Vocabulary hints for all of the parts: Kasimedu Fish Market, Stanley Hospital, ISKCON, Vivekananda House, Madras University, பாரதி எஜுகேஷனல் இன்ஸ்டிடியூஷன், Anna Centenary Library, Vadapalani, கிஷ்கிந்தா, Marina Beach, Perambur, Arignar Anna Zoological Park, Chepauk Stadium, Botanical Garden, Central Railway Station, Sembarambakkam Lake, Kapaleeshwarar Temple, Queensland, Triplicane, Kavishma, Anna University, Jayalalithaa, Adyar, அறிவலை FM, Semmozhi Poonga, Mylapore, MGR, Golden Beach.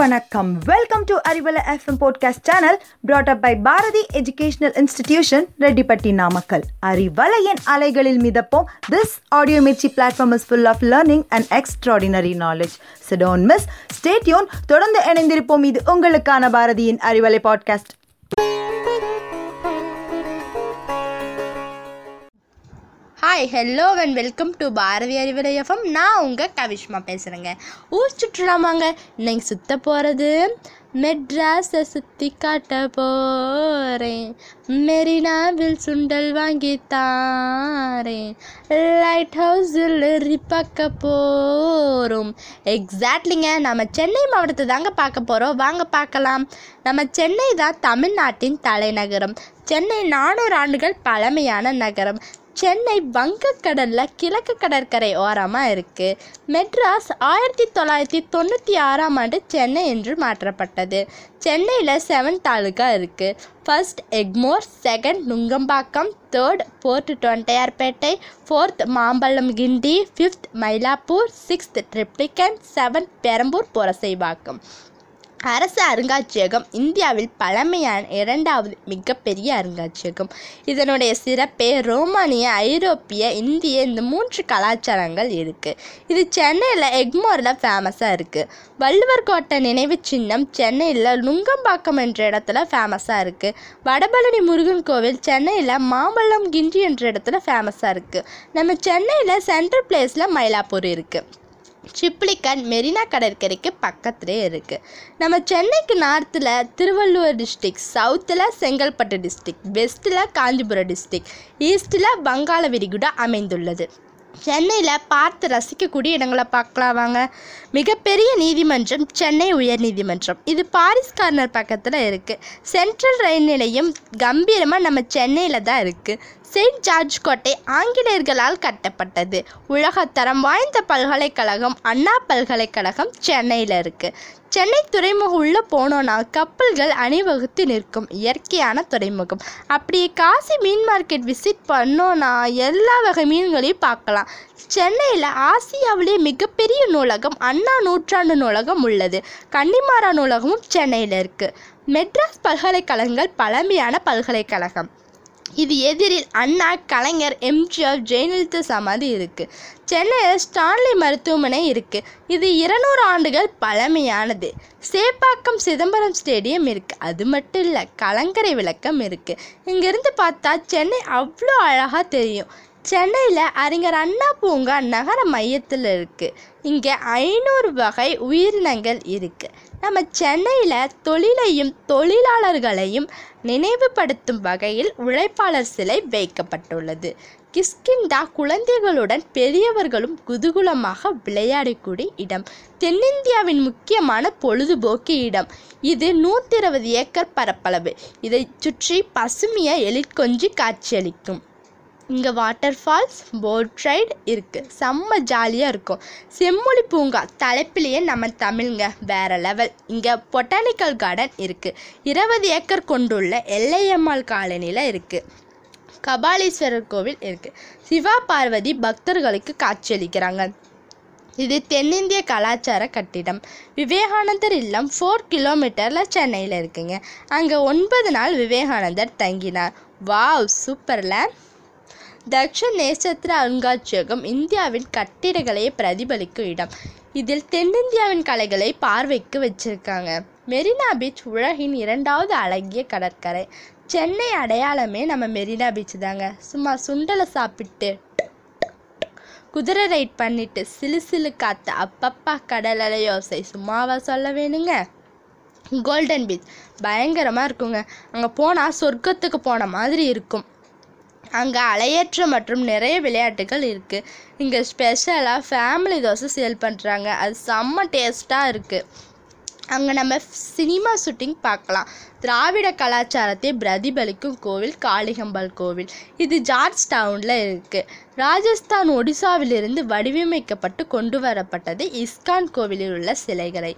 வணக்கம். Welcome to அறிவலை FM podcast channel brought up by பாரதி எஜுகேஷனல் இன்ஸ்டிடியூஷன், Rettipatti, Namakkal. அறிவலையின் அலைகளில் மிதப்போம். This audio mirchi platform is full of learning and extraordinary knowledge. So don't miss, stay tuned. தொடர்ந்து இணைந்திருப்போம். இது உங்களுக்கான பாரதியின் Arivalai podcast. Hi, hello and welcome to Bharathi அறிவலை FM. நான் உங்கள் கவிஷ்மா பேசுகிறேங்க. ஊர் சுற்றுலாமாங்க இன்னைக்கு சுற்ற போகிறது. மெட்ராஸை சுற்றி காட்ட போகிறேன், மெரினாவில் சுண்டல் வாங்கி தாரேன், லைட் ஹவுஸில் ரிப்பாக்க போகிறோம். எக்ஸாக்ட்லிங்க, நம்ம சென்னை மாவட்டத்தை தாங்க பார்க்க போகிறோம். வாங்க பார்க்கலாம். நம்ம சென்னை தான் தமிழ்நாட்டின் தலைநகரம். சென்னை 400 ஆண்டுகள் பழமையான நகரம். சென்னை வங்கக்கடலில் கிழக்கு கடற்கரை ஓரமாக இருக்குது. மெட்ராஸ் 1996ஆம் ஆண்டு சென்னை என்று மாற்றப்பட்டது. சென்னையில் 7 தாலுகா இருக்குது. First Egmore, second Nungambakkam, third board Tondiarpet, fourth Mambalam Guindy, fifth Mylapore, sixth Triplicane, seventh Perambur Purasawalkam. அரசு அருங்காட்சியகம் இந்தியாவில் பழமையான 2வது மிகப்பெரிய அருங்காட்சியகம். இதனுடைய சிறப்பே ரோமானிய, ஐரோப்பிய, இந்திய இந்த 3 கலாச்சாரங்கள் இருக்குது. இது சென்னையில் எக்மோரில் ஃபேமஸாக இருக்குது. வள்ளுவர்கோட்டை நினைவு சின்னம் சென்னையில் நுங்கம்பாக்கம் என்ற இடத்துல ஃபேமஸாக இருக்குது. வடபழனி முருகன் கோவில் சென்னையில் மாம்பழம் கிண்டி என்ற இடத்துல ஃபேமஸாக இருக்குது. நம்ம சென்னையில் சென்ட்ரல் பிளேஸில் மயிலாப்பூர் இருக்குது. ட்ரிப்ளிகேன் மெரினா கடற்கரைக்கு பக்கத்துலேயே இருக்குது. நம்ம சென்னைக்கு நார்த்தில் திருவள்ளூர் டிஸ்ட்ரிக்ட், சவுத்தில் செங்கல்பட்டு டிஸ்ட்ரிக்ட், வெஸ்ட்டில் காஞ்சிபுரம் டிஸ்ட்ரிக்ட், ஈஸ்ட்டில் வங்காள விரிகுடா அமைந்துள்ளது. சென்னையில் பார்த்து ரசிக்கக்கூடிய இடங்களை பார்க்கலாம் வாங்க. மிகப்பெரிய நீதிமன்றம் சென்னை உயர்நீதிமன்றம், இது பாரிஸ் கார்னர் பக்கத்தில் இருக்குது. சென்ட்ரல் ரயில் நிலையம் கம்பீரமாக நம்ம சென்னையில் தான் இருக்குது. செயின்ட் ஜார்ஜ் கோட்டை ஆங்கிலேயர்களால் கட்டப்பட்டது. உலகத்தரம் வாய்ந்த பல்கலைக்கழகம் அண்ணா பல்கலைக்கழகம் சென்னையில் இருக்குது. சென்னை துறைமுகம் உள்ளே போனோன்னா கப்பல்கள் அணிவகுத்து நிற்கும் இயற்கையான துறைமுகம். அப்படியே காசி மீன் மார்க்கெட் விசிட் பண்ணோன்னா எல்லா வகை மீன்களையும் பார்க்கலாம். சென்னையில் ஆசியாவிலேயே மிகப்பெரிய நூலகம் அண்ணா நூற்றாண்டு நூலகம் உள்ளது. கன்னிமாரா நூலகமும் சென்னையில் இருக்குது. மெட்ராஸ் பல்கலைக்கழகங்கள் பழமையான பல்கலைக்கழகம். இது எதிரில் அண்ணா, கலைஞர், MGR, ஜெயலலிதா சமாதி இருக்குது. சென்னையில் ஸ்டான்லி மருத்துவமனை இருக்குது. இது 200 ஆண்டுகள் பழமையானது. சேப்பாக்கம் சிதம்பரம் ஸ்டேடியம் இருக்குது. அது மட்டும் இல்லை, கலங்கரை விளக்கம் இருக்குது. இங்கேருந்து பார்த்தா சென்னை அவ்வளோ அழகாக தெரியும். சென்னையில் அறிஞர் அண்ணா பூங்கா நகர மையத்தில் இருக்குது. இங்கே 500 வகை உயிரினங்கள் இருக்குது. நம்ம சென்னையில் தொழிலையும் தொழிலாளர்களையும் நினைவுபடுத்தும் வகையில் உழைப்பாளர் சிலை வைக்கப்பட்டுள்ளது. கிஷ்கிந்தா குழந்தைகளுடன் பெரியவர்களும் குதூகூலமாக விளையாடக்கூடிய இடம். தென்னிந்தியாவின் முக்கியமான பொழுதுபோக்கு இடம். இது 120 ஏக்கர் பரப்பளவு. இதை சுற்றி பசுமையை எழிற்கொஞ்சி காட்சியளிக்கும். இங்கே வாட்டர் ஃபால்ஸ், போட் ரைடு இருக்குது. செம்ம ஜாலியாக இருக்கும். செம்மொழி பூங்கா தலைப்பிலேயே நம்ம தமிழ்ங்க, வேறு லெவல். இங்கே பொட்டானிக்கல் கார்டன் இருக்குது. 20 ஏக்கர் கொண்டுள்ள எல்லையம்மாள் காலனியில் இருக்குது. கபாலீஸ்வரர் கோவில் இருக்குது. சிவா பார்வதி பக்தர்களுக்கு காட்சியளிக்கிறாங்க. இது தென்னிந்திய கலாச்சார கட்டிடம். விவேகானந்தர் இல்லம் 4 கிலோமீட்டரில் சென்னையில் இருக்குங்க. அங்கே 9 நாள் விவேகானந்தர் தங்கினார். வாவ், சூப்பரில். தக்ஷிண நேசத்திர அருங்காட்சியகம் இந்தியாவின் கட்டிடங்களை பிரதிபலிக்கும் இடம். இதில் தென்னிந்தியாவின் கலைகளை பார்வைக்கு வச்சிருக்காங்க. மெரினா பீச் உலகின் 2வது அழகிய கடற்கரை. சென்னை அடையாளமே நம்ம மெரினா பீச் தாங்க. சும்மா சுண்டலை சாப்பிட்டு, குதிரை ரைட் பண்ணிட்டு, சிலுசிலு காத்து, அப்பப்பா கடல் அலை யோசை, சும்மாவா சொல்ல வேணுங்க. கோல்டன் பீச் பயங்கரமாக இருக்குங்க. அங்கே போனால் சொர்க்கத்துக்கு போன மாதிரி இருக்கும். அங்கே அலையற்ற மற்றும் நிறைய விளையாட்டுகள் இருக்குது. இங்கே ஸ்பெஷலாக ஃபேமிலி தோசை சேல் பண்ணுறாங்க. அது செம்ம டேஸ்ட்டாக இருக்குது. அங்கே நம்ம சினிமா ஷூட்டிங் பார்க்கலாம். திராவிட கலாச்சாரத்தை பிரதிபலிக்கும் கோவில் காளிகம்பாள் கோவில். இது ஜார்ஜ் டவுனில் இருக்குது. ராஜஸ்தான், ஒடிசாவிலிருந்து வடிவமைக்கப்பட்டு கொண்டு வரப்பட்டது ISKCON கோவிலில் உள்ள சிலைகளை.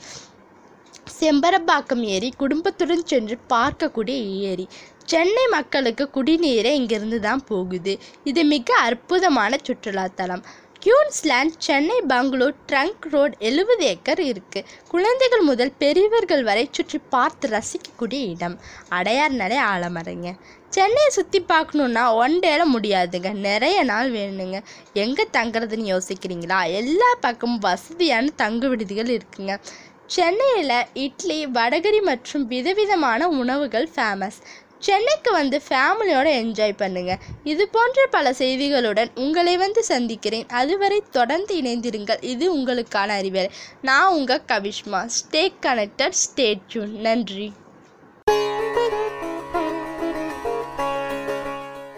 செம்பரம்பாக்கம் ஏரி குடும்பத்துடன் சென்று பார்க்கக்கூடிய ஏரி. சென்னை மக்களுக்கு குடிநீரை இங்கிருந்து தான் போகுது. இது மிக அற்புதமான சுற்றுலாத்தலம். Queensland Chennai Bangalore trunk road 70 acre இருக்குது. குழந்தைகள் முதல் பெரியவர்கள் வரை சுற்றி பார்த்து ரசிக்கக்கூடிய இடம். அடையார் நடை ஆலமரங்க. சென்னையை சுற்றி பார்க்கணுன்னா ஒன் டேல முடியாதுங்க, நிறைய நாள் வேணுங்க. எங்கே தங்குறதுன்னு யோசிக்கிறீங்களா? எல்லா பக்கமும் வசதியான தங்கு விடுதிகள் இருக்குங்க. சென்னையில் இட்லி வடகரி மற்றும் விதவிதமான உணவுகள் ஃபேமஸ். சென்னைக்கு வந்து ஃபேமிலியோடு என்ஜாய் பண்ணுங்கள். இது போன்ற பல செய்திகளுடன் உங்களை வந்து சந்திக்கிறேன். அதுவரை தொடர்ந்து இணைந்திருங்கள். இது உங்களுக்கான அறிவியல். நான் உங்கள் Kavishma. Stay connected, stay tune. நன்றி.